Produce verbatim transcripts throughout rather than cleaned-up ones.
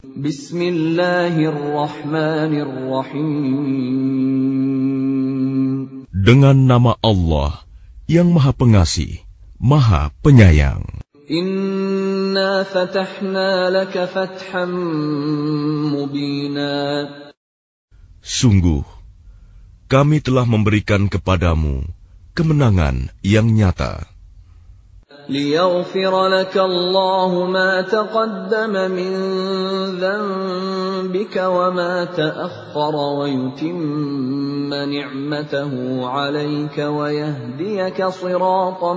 بسم الله الرحمن الرحيم. Dengan nama Allah yang Maha Pengasih, Maha Penyayang. Inna fatahna laka fathan mubina. Sungguh, kami telah memberikan kepadamu kemenangan yang nyata. ليغفر لك الله ما تقدم من ذنبك وما تأخر ويتم نعمته عليك ويهديك صراطا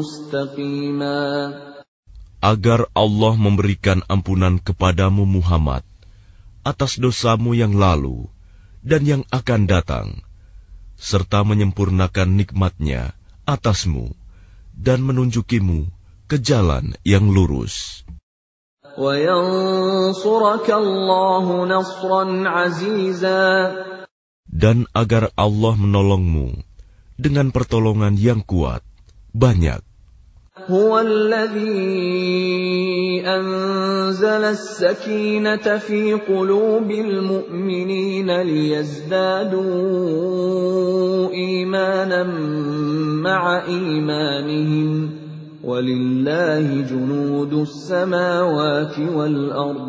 مستقيما. Agar Allah memberikan ampunan kepadamu Muhammad atas dosamu yang lalu dan yang akan datang, serta menyempurnakan nikmatnya atasmu dan menunjukimu ke jalan yang lurus. Dan agar Allah menolongmu dengan pertolongan yang kuat, banyak. هو الذي أنزل السكينة في قلوب المؤمنين ليزدادوا إيمانا مع إيمانهم ولله جنود السماوات والأرض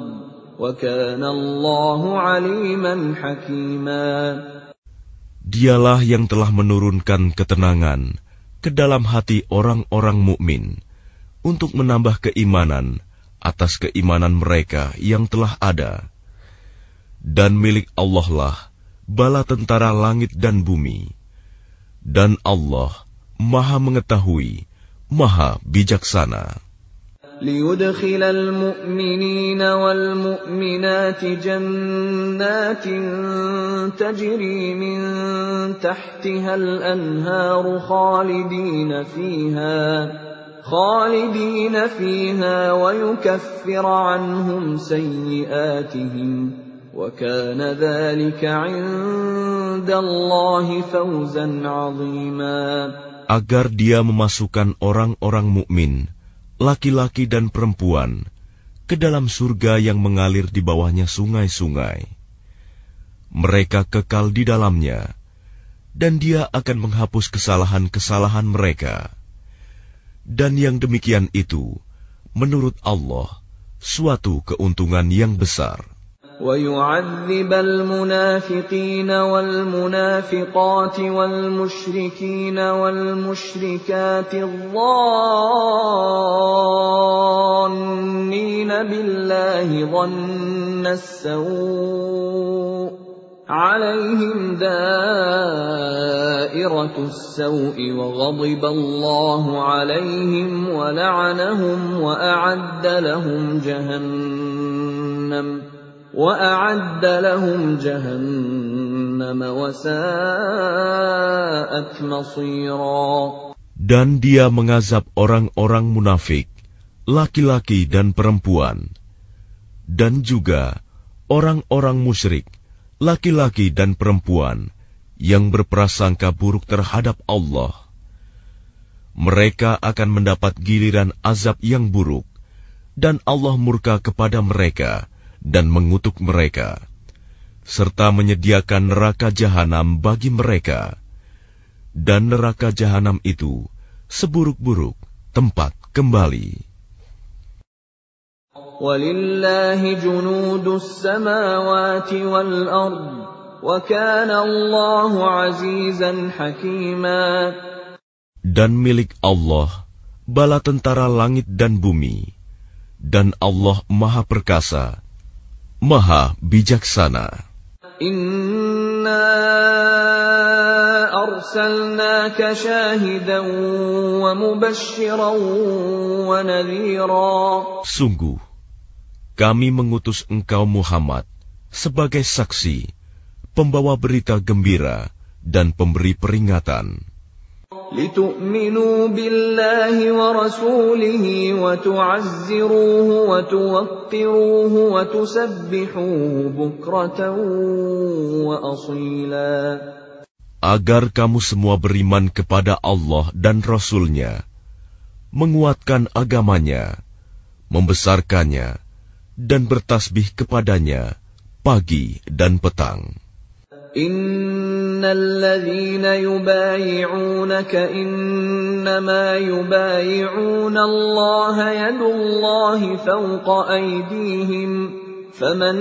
وكان الله عليما حكيما. Dialah yang telah menurunkan ketenangan ke dalam hati orang-orang mukmin untuk menambah keimanan atas keimanan mereka yang telah ada, dan milik Allah lah bala tentara langit dan bumi, dan Allah Maha Mengetahui, Maha Bijaksana. ليدخل المؤمنين والمؤمنات جنات تجري من تحتها الأنهار خالدين فيها خالدين فيها ويكفر عنهم سيئاتهم وكان ذلك عند الله فوزا عظيما. Agar dia memasukkan orang-orang mukmin, laki-laki dan perempuan, ke dalam surga yang mengalir di bawahnya sungai-sungai. Mereka kekal di dalamnya, dan dia akan menghapus kesalahan-kesalahan mereka. Dan yang demikian itu, menurut Allah, suatu keuntungan yang besar. وَيُعَذِّبَ الْمُنَافِقِينَ وَالْمُنَافِقَاتِ وَالْمُشْرِكِينَ وَالْمُشْرِكَاتِ الظَّانِّينَ بِاللَّهِ ظَنَّ السَّوْءِ عَلَيْهِمْ دَائِرَةُ السَّوْءِ وَغَضِبَ اللَّهُ عَلَيْهِمْ وَلَعَنَهُمْ وَأَعَدَّ لَهُمْ جَهَنَّمَ وَأَعَدَّ لَهُمْ جَهَنَّمَ وَسَاءَتْ مَصِيرًا. Dan dia mengazab orang-orang munafik, laki-laki dan perempuan, dan juga orang-orang musyrik, laki-laki dan perempuan, yang berprasangka buruk terhadap Allah. Mereka akan mendapat giliran azab yang buruk, dan Allah murka kepada mereka dan mengutuk mereka, serta menyediakan neraka jahanam bagi mereka, dan neraka jahanam itu seburuk-buruk tempat kembali. Walillahi junudus samawati wal ard wa kana Allahu azizan hakima. Dan milik Allah bala tentara langit dan bumi, dan Allah Maha Perkasa, Maha Bijaksana. Inna arsalnaka syahidan wa mubasysyiran wa nadhira. Sungguh, kami mengutus engkau Muhammad sebagai saksi, pembawa berita gembira dan pemberi peringatan. لِتُؤْمِنُوا بِاللَّهِ وَرَسُولِهِ وَتُعَزِّرُوهُ وَتُوَقِّرُوهُ وَتُسَبِّحُوهُ بُكْرَةً وَأَصِيلًا. Agar kamu semua beriman kepada Allah dan Rasul-Nya, menguatkan agamanya, membesarkannya, dan bertasbih kepadanya pagi dan petang. Innalladzina yubayyi'unaka innama yubayyi'una Allah yadullahi fawqa aydihim. فَمَنْ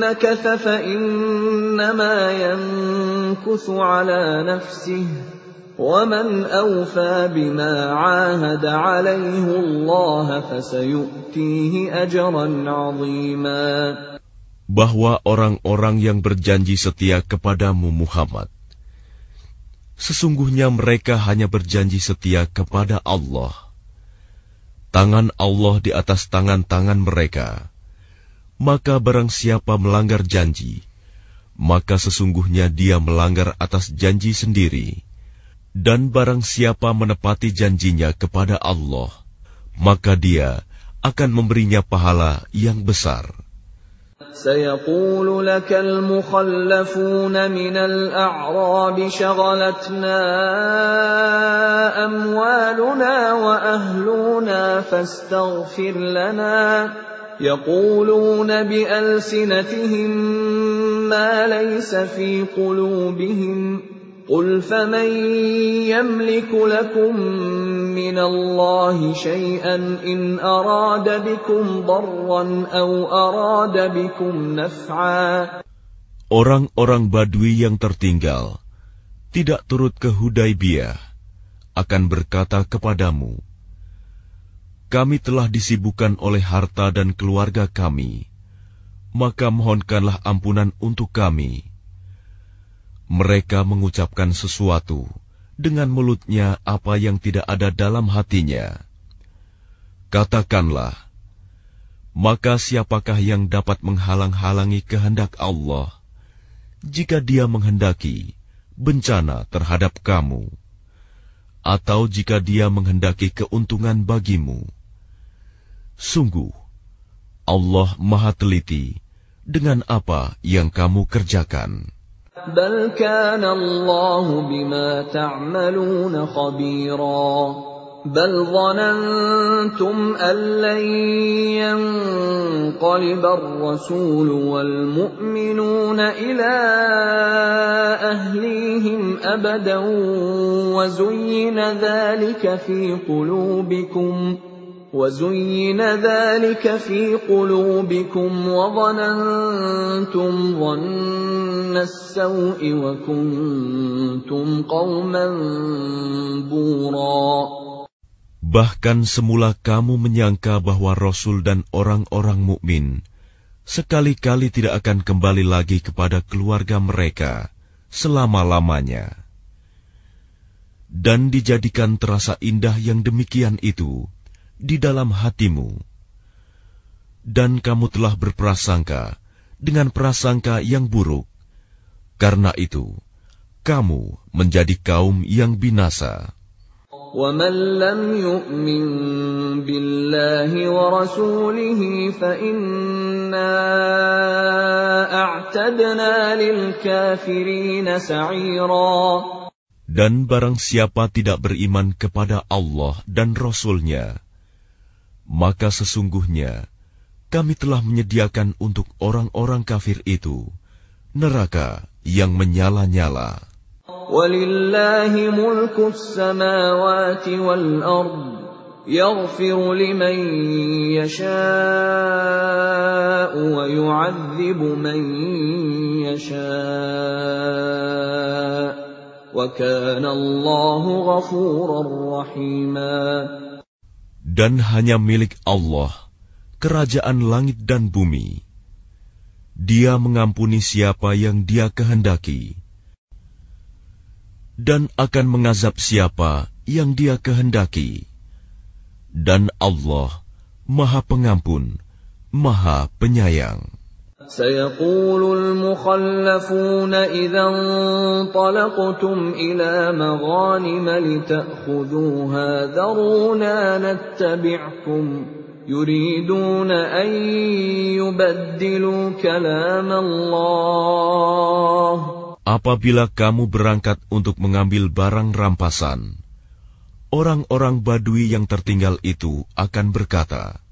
نَكَثَ فَإِنَّمَا يَنْكُثُ عَلَى نَفْسِهِ وَمَنْ أَوْفَى بِمَا عَاهَدَ عَلَيْهُ اللَّهَ فَسَيُؤْتِيهِ أَجْرًا عَظِيمًا. Bahwa orang-orang yang berjanji setia kepadamu Muhammad, sesungguhnya mereka hanya berjanji setia kepada Allah. Tangan Allah di atas tangan-tangan mereka. Maka barang siapa melanggar janji, maka sesungguhnya dia melanggar atas janji sendiri. Dan barang siapa menepati janjinya kepada Allah, maka dia akan memberinya pahala yang besar. سيقول لك المخلفون من الأعراب شغلتنا أموالنا وأهلنا فاستغفر لنا يقولون بألسنتهم ما ليس في قلوبهم قل فمن يملك لكم من الله شيئا إن أراد بكم ضرا أو أراد بكم نفعا. Orang-orang Badui yang tertinggal tidak turut ke Hudaibiyah akan berkata kepadamu, kami telah disibukkan oleh harta dan keluarga kami, maka mohonkanlah ampunan untuk kami. Mereka mengucapkan sesuatu dengan mulutnya apa yang tidak ada dalam hatinya. Katakanlah, maka siapakah yang dapat menghalang-halangi kehendak Allah, jika dia menghendaki bencana terhadap kamu, atau jika dia menghendaki keuntungan bagimu? Sungguh, Allah Maha Teliti dengan apa yang kamu kerjakan. Bal kana Allahu bima ta'maluna khabira. Bal dhanantum an lan yanqaliba ar-rasulu wal mu'minuna ila ahlihim abadan wa zuyyina dhalika fi qulubikum وَزُيِّنَ ذَلِكَ فِي قُلُوبِكُمْ وَظَنَنْتُمْ ظَنَّ السَّوْءِ وَكُنْتُمْ قَوْمًا بُورًا. Bahkan semula kamu menyangka bahwa Rasul dan orang-orang mukmin sekali-kali tidak akan kembali lagi kepada keluarga mereka selama-lamanya. Dan dijadikan terasa indah yang demikian itu di dalam hatimu, dan kamu telah berprasangka dengan prasangka yang buruk. Karena itu, kamu menjadi kaum yang binasa. وَمَنْ لَمْ يُؤْمِنْ بِاللَّهِ وَرَسُولِهِ فَإِنَّا أَعْتَدْنَا لِلْكَافِرِينَ سَعِيرًا. Dan barang siapa tidak beriman kepada Allah dan Rasul-Nya, maka sesungguhnya kami telah menyediakan untuk orang-orang kafir itu neraka yang menyala-nyala. Walillahi mulkus samawati wal ard yaghfiru liman yasha'u wa yu'adzibu man yasha'u wa kana Allahu ghafurar rahima. Dan hanya milik Allah kerajaan langit dan bumi. Dia mengampuni siapa yang dia kehendaki, dan akan mengazab siapa yang dia kehendaki. Dan Allah Maha Pengampun, Maha Penyayang. سيقول المخلفون إذا انطلقتم إلى مغانم لتأخذوها ذرونا نتبعكم يريدون أن يبدلوا كلام الله. Apabila kamu berangkat untuk mengambil barang rampasan, orang-orang Badui yang tertinggal itu akan berkata,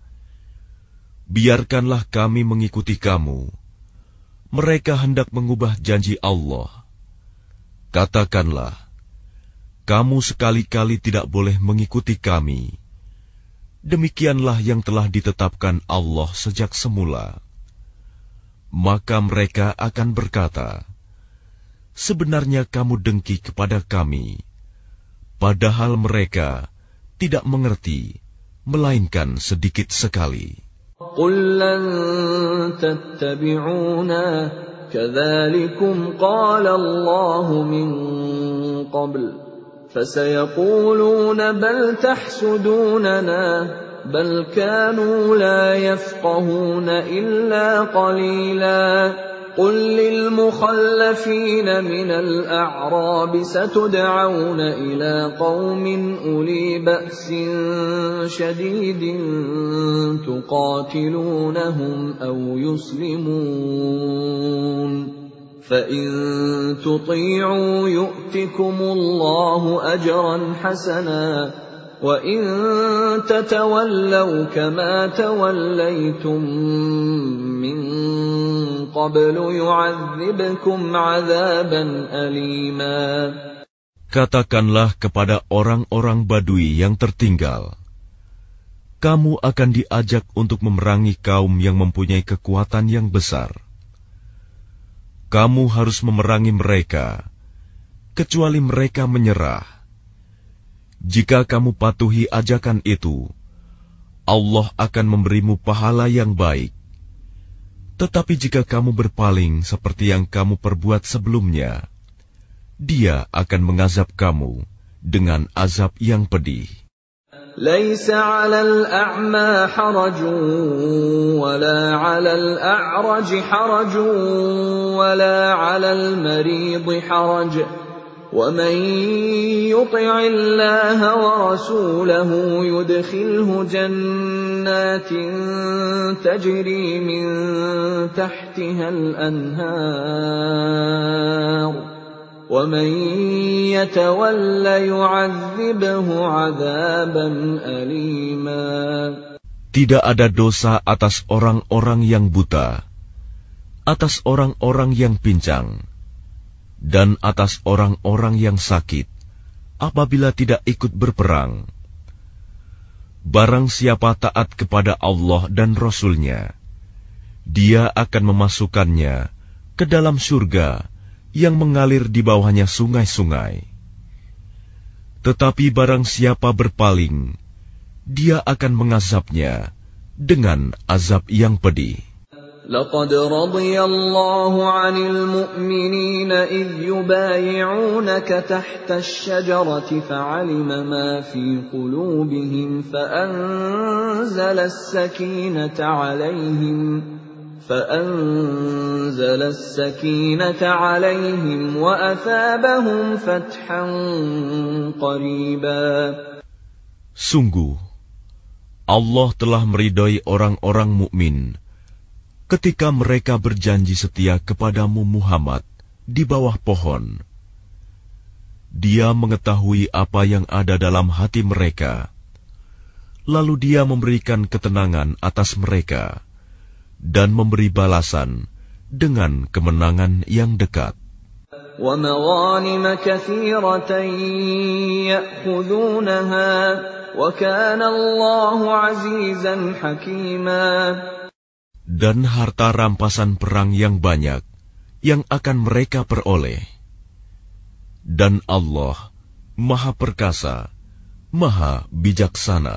biarkanlah kami mengikuti kamu. Mereka hendak mengubah janji Allah. Katakanlah, kamu sekali-kali tidak boleh mengikuti kami. Demikianlah yang telah ditetapkan Allah sejak semula. Maka mereka akan berkata, sebenarnya kamu dengki kepada kami. Padahal mereka tidak mengerti, melainkan sedikit sekali. قُلْ لَن تَتَّبِعُونَا كَذَلِكُمْ قَالَ اللَّهُ مِنْ قَبْلُ فَسَيَقُولُونَ بَلْ تَحْسُدُونَنَا بَلْ كَانُوا لَا يَفْقَهُونَ إِلَّا قَلِيلًا قُلْ لِلْمُخَلَّفِينَ مِنَ الْأَعْرَابِ سَتُدْعَوْنَ إِلَى قَوْمٍ أُولِي بَأْسٍ شَدِيدٍ تُقَاتِلُونَهُمْ أَوْ يُسْلِمُونَ فَإِن تُطِيعُوا يُؤْتِكُمُ اللَّهُ أَجْرًا حَسَنًا وَإِن تَتَوَلَّوْا كَمَا تَوَلَّيْتُمْ مِنْ قَبْلُ يُعَذِّبْكُمْ عَذَابًا أَلِيمًا. Katakanlah kepada orang-orang Badui yang tertinggal, kamu akan diajak untuk memerangi kaum yang mempunyai kekuatan yang besar. Kamu harus memerangi mereka, kecuali mereka menyerah. Jika kamu patuhi ajakan itu, Allah akan memberimu pahala yang baik. Tetapi jika kamu berpaling seperti yang kamu perbuat sebelumnya, Dia akan mengazab kamu dengan azab yang pedih. Laisa 'alal a'ma harajun wala 'alal a'raj harajun wala 'alal marid harajun وَمَنْ يُطِعِ اللَّهَ وَرَسُولَهُ يُدْخِلْهُ جَنَّاتٍ تَجْرِي مِنْ تَحْتِهَا الْأَنْهَارُ وَمَنْ يَتَوَلَّ يُعَذِّبْهُ عَذَابًا أَلِيمًا. Tidak ada dosa atas orang-orang yang buta, atas orang-orang yang pincang, dan atas orang-orang yang sakit, apabila tidak ikut berperang. Barang siapa taat kepada Allah dan Rasul-Nya, Dia akan memasukkannya ke dalam surga yang mengalir di bawahnya sungai-sungai. Tetapi barang siapa berpaling, Dia akan mengazabnya dengan azab yang pedih. لقد رضي الله عن المؤمنين إذ يبايعونك تحت الشجرة فعلم ما في قلوبهم فأنزل السكينة عليهم فأنزل السكينة عليهم وأثابهم فتحا قريبا. Sungguh, Allah telah meridhai orang-orang mukmin ketika mereka berjanji setia kepadamu Muhammad di bawah pohon. Dia mengetahui apa yang ada dalam hati mereka, lalu Dia memberikan ketenangan atas mereka dan memberi balasan dengan kemenangan yang dekat. وَمَغَانِمَ كَثِيرَةً يَأْخُذُونَهَا وَكَانَ اللَّهُ عَزِيزًا حَكِيمًا. Dan harta rampasan perang yang banyak yang akan mereka peroleh. Dan Allah Maha Perkasa, Maha Bijaksana.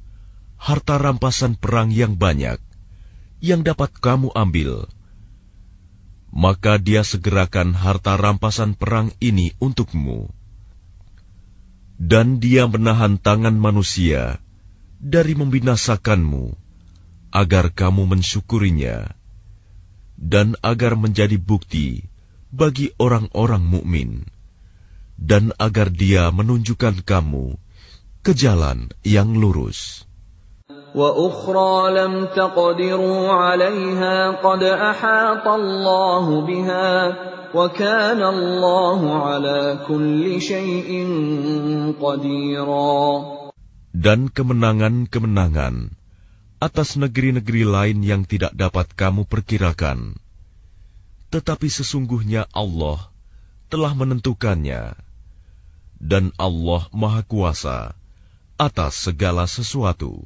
harta rampasan perang yang banyak yang dapat kamu ambil. Maka Dia segerakan harta rampasan perang ini untukmu. Dan Dia menahan tangan manusia dari membinasakanmu agar kamu mensyukurinya, dan agar menjadi bukti bagi orang-orang mukmin, dan agar dia menunjukkan kamu ke jalan yang lurus. وَأُخْرَى لَمْ تَقْدِرُوا عَلَيْهَا قَدْ أَحَاطَ اللَّهُ بِهَا وَكَانَ اللَّهُ عَلَى كُلِّ شَيْءٍ قَدِيرًا. Dan kemenangan-kemenangan atas negeri-negeri lain yang tidak dapat kamu perkirakan, tetapi sesungguhnya Allah telah menentukannya, dan Allah Maha Kuasa atas segala sesuatu.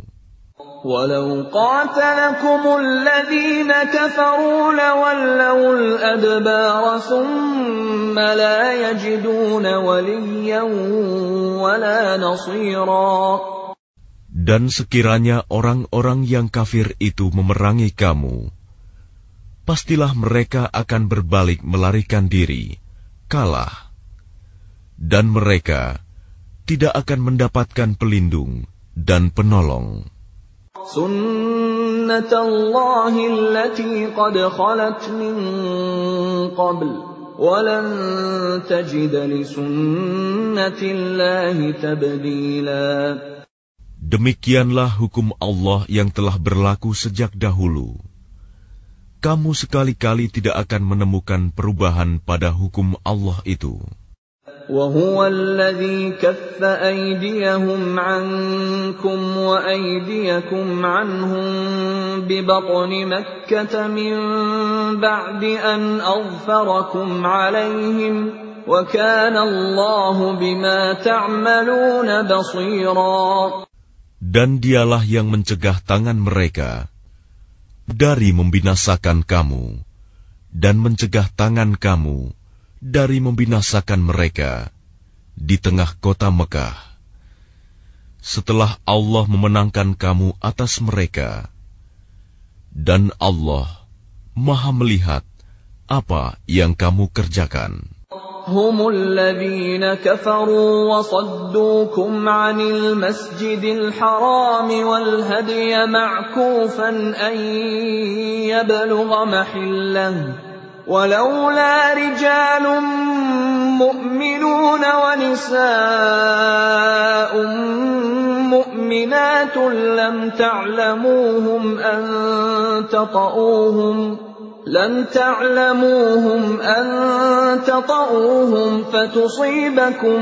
وَلَوْ قَاتَلَكُمُ الَّذِينَ كَفَرُوا لَوَلَّوُا الْأَدْبَارَ ثُمَّ لَا يَجِدُونَ وَلِيًّا وَلَا نَصِيرًا. Dan sekiranya orang-orang yang kafir itu memerangi kamu, pastilah mereka akan berbalik melarikan diri, kalah, dan mereka tidak akan mendapatkan pelindung dan penolong. سُنَّةَ اللَّهِ الَّتِي قَدْ خَلَتْ مِنْ قَبْلُ وَلَنْ تَجِدَ لِسُنَّةِ اللَّهِ تَبْدِيلًا. Demikianlah hukum Allah yang telah berlaku sejak dahulu. Kamu sekali-kali tidak akan menemukan perubahan pada hukum Allah itu. وَهُوَ الَّذِي كَفَّ أَيْدِيَهُمْ عَنْكُمْ وَأَيْدِيَكُمْ عَنْهُمْ بِبَطْنِ مَكَّةَ مِنْ بَعْدِ أَنْ أَظْفَرَكُمْ عَلَيْهِمْ وَكَانَ اللَّهُ بِمَا تَعْمَلُونَ بَصِيرًا. Dan dialah yang mencegah tangan mereka dari membinasakan kamu, dan mencegah tangan kamu dari membinasakan mereka di tengah kota Mekah, setelah Allah memenangkan kamu atas mereka, dan Allah Maha melihat apa yang kamu kerjakan. Humul ladzina kafaru wa saddukum 'anil masjidil haram wal hadiya ma'kufan an yablugha mahillahu ولولا رجال مؤمنون ونساء مؤمنات لم تعلموهم أن تطؤوهم لم تعلموهم أن تطؤوهم فتصيبكم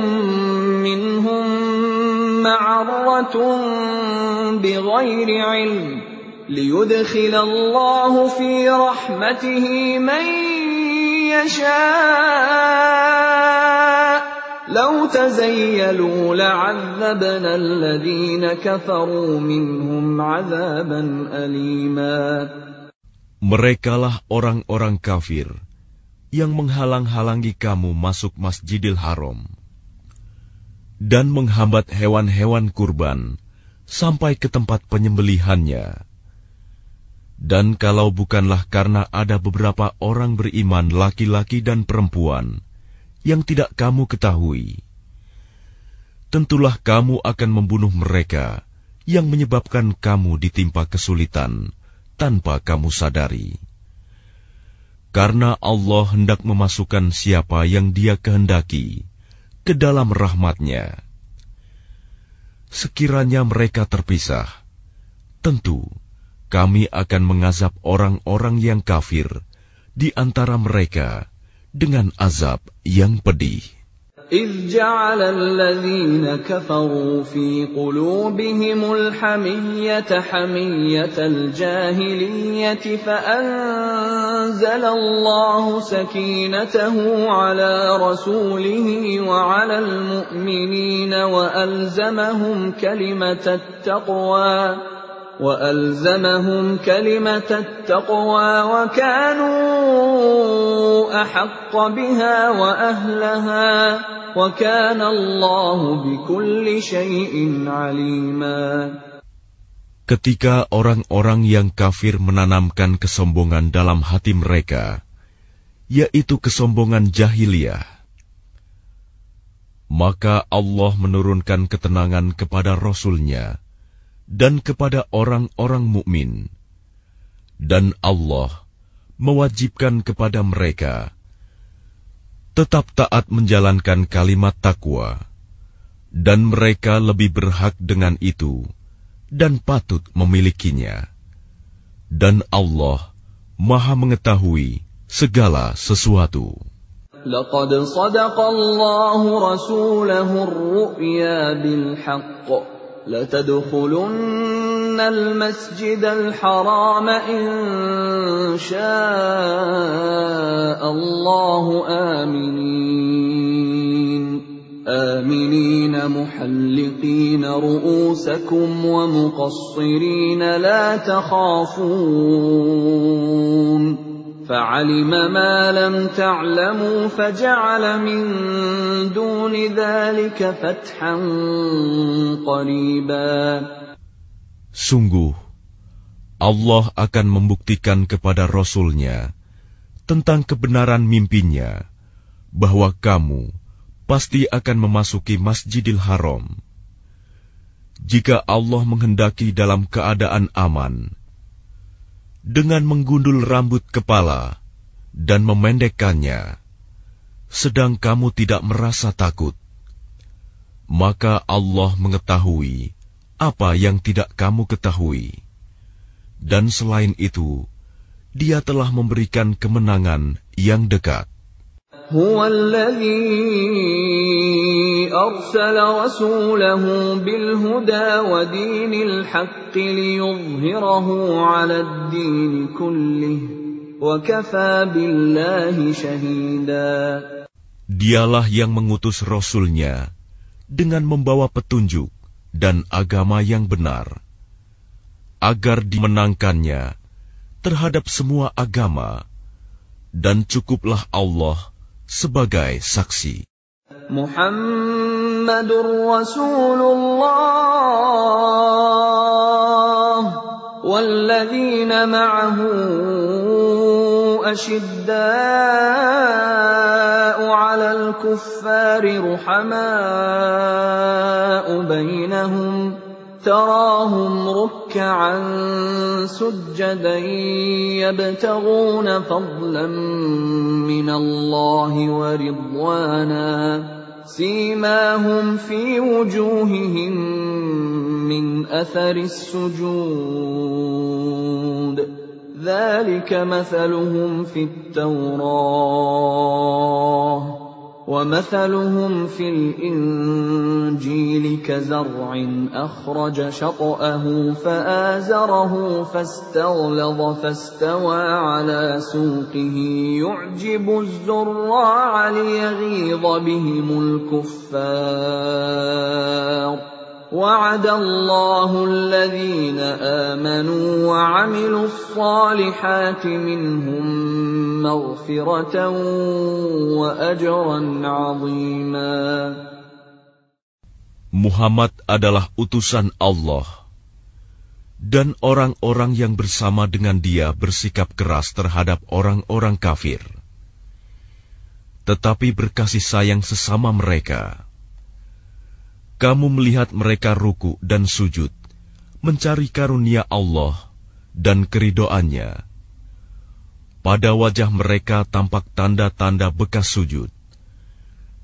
منهم معرة بغير علم ليدخل الله في رحمته من يشاء لو تزيلوا لعذبنا الذين كفروا منهم عذابا أليما. Merekalah orang-orang kafir yang menghalang-halangi kamu masuk Masjidil Haram dan menghambat hewan-hewan kurban sampai ke tempat penyembelihannya. Dan kalau bukanlah karena ada beberapa orang beriman laki-laki dan perempuan yang tidak kamu ketahui, tentulah kamu akan membunuh mereka yang menyebabkan kamu ditimpa kesulitan tanpa kamu sadari. Karena Allah hendak memasukkan siapa yang Dia kehendaki ke dalam rahmat-Nya. Sekiranya mereka terpisah, tentu Kami akan mengazab orang-orang yang kafir di antara mereka dengan azab yang pedih. إِذْ جَعَلَ الَّذِينَ كَفَرُوا فِي قُلُوبِهِمُ الْحَمِيَّةَ حَمِيَّةَ الْجَاهِلِيَّةِ فَأَنْزَلَ اللَّهُ سَكِينَتَهُ عَلَى رَسُولِهِ وَعَلَى الْمُؤْمِنِينَ وَأَلْزَمَهُمْ كَلِمَةَ التَّقْوَى وَأَلْزَمَهُمْ كَلِمَةَ التَّقْوَى وَكَانُوا أَحَقَّ بِهَا وَأَهْلَهَا وَكَانَ اللَّهُ بِكُلِّ شَيْءٍ عَلِيمًا. Ketika orang-orang yang kafir menanamkan kesombongan dalam hati mereka, yaitu kesombongan jahiliyah, maka Allah menurunkan ketenangan kepada Rasul-Nya dan kepada orang-orang mukmin Dan Allah mewajibkan kepada mereka tetap taat menjalankan kalimat takwa, dan mereka lebih berhak dengan itu dan patut memilikinya. Dan Allah Maha mengetahui segala sesuatu. Laqad sadaqallahu rasulahur ru'ya bil haqq. لَتَدْخُلُنَّ الْمَسْجِدَ الْحَرَامَ إِنْ شَاءَ اللَّهُ آمِنِينَ آمِنِينَ مُحَلِّقِينَ رُؤُوسَكُمْ وَمُقَصِّرِينَ لَا تَخَافُونَ فَعَلِمَ مَا لَمْ تَعْلَمُوا فَجَعَلَ مِنْ دُونِ ذَلِكَ فَتْحًا قَرِيبًا. Sungguh, Allah akan membuktikan kepada Rasul-Nya tentang kebenaran mimpinya, bahwa kamu pasti akan memasuki Masjidil Haram. Jika Allah menghendaki dalam keadaan aman, dengan menggundul rambut kepala dan memendekkannya, sedang kamu tidak merasa takut, maka Allah mengetahui apa yang tidak kamu ketahui. Dan selain itu, Dia telah memberikan kemenangan yang dekat. Huwallazi arsala rasulahu bil huda wa dinil haqq liyuzhirahu 'alad din kullihi wa kafa billahi shahida. Dialah yang mengutus rasul-Nya dengan membawa petunjuk dan agama yang benar, agar dimenangkannya terhadap semua agama, dan cukuplah Allah sebagai saksi. Muhammadur Rasulullah walladzina ma'ahu asyidda'u 'alal kuffari ruhama'u bainahum تراهم ركعا سجدا يبتغون فضلا من الله ورضوانا سيماهم في وجوههم من أثر السجود ذلك مثلهم في التوراة وَمَثَلُهُمْ فِي الْإِنْجِيلِ كَزَرْعٍ أَخْرَجَ شَطْأَهُ فَآزَرَهُ فَاسْتَغْلَظَ فَاسْتَوَى عَلَى سُوقِهِ يُعْجِبُ الزُّرَّاعَ لِيَغِيظَ بِهِمُ الْكُفَّارَ وَعَدَ اللَّهُ الَّذِينَ آمَنُوا وَعَمِلُوا الصَّالِحَاتِ مِنْهُمْ مَغْفِرَةً وَأَجْرًا عَظِيمًا. Muhammad adalah utusan Allah, dan orang-orang yang bersama dengan dia bersikap keras terhadap orang-orang kafir, tetapi berkasih sayang sesama mereka. Kamu melihat mereka ruku dan sujud, mencari karunia Allah dan keridoannya. Pada wajah mereka tampak tanda-tanda bekas sujud.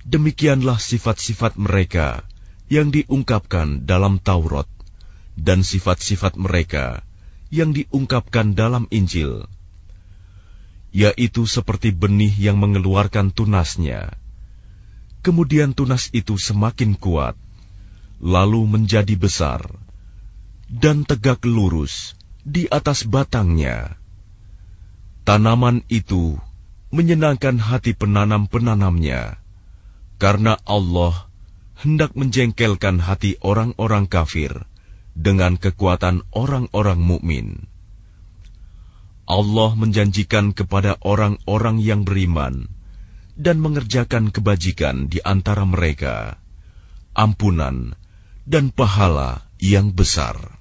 Demikianlah sifat-sifat mereka yang diungkapkan dalam Taurat, dan sifat-sifat mereka yang diungkapkan dalam Injil, yaitu seperti benih yang mengeluarkan tunasnya. Kemudian tunas itu semakin kuat, lalu menjadi besar, dan tegak lurus di atas batangnya. Tanaman itu menyenangkan hati penanam-penanamnya, karena Allah hendak menjengkelkan hati orang-orang kafir dengan kekuatan orang-orang mukmin. Allah menjanjikan kepada orang-orang yang beriman dan mengerjakan kebajikan di antara mereka ampunan dan pahala yang besar.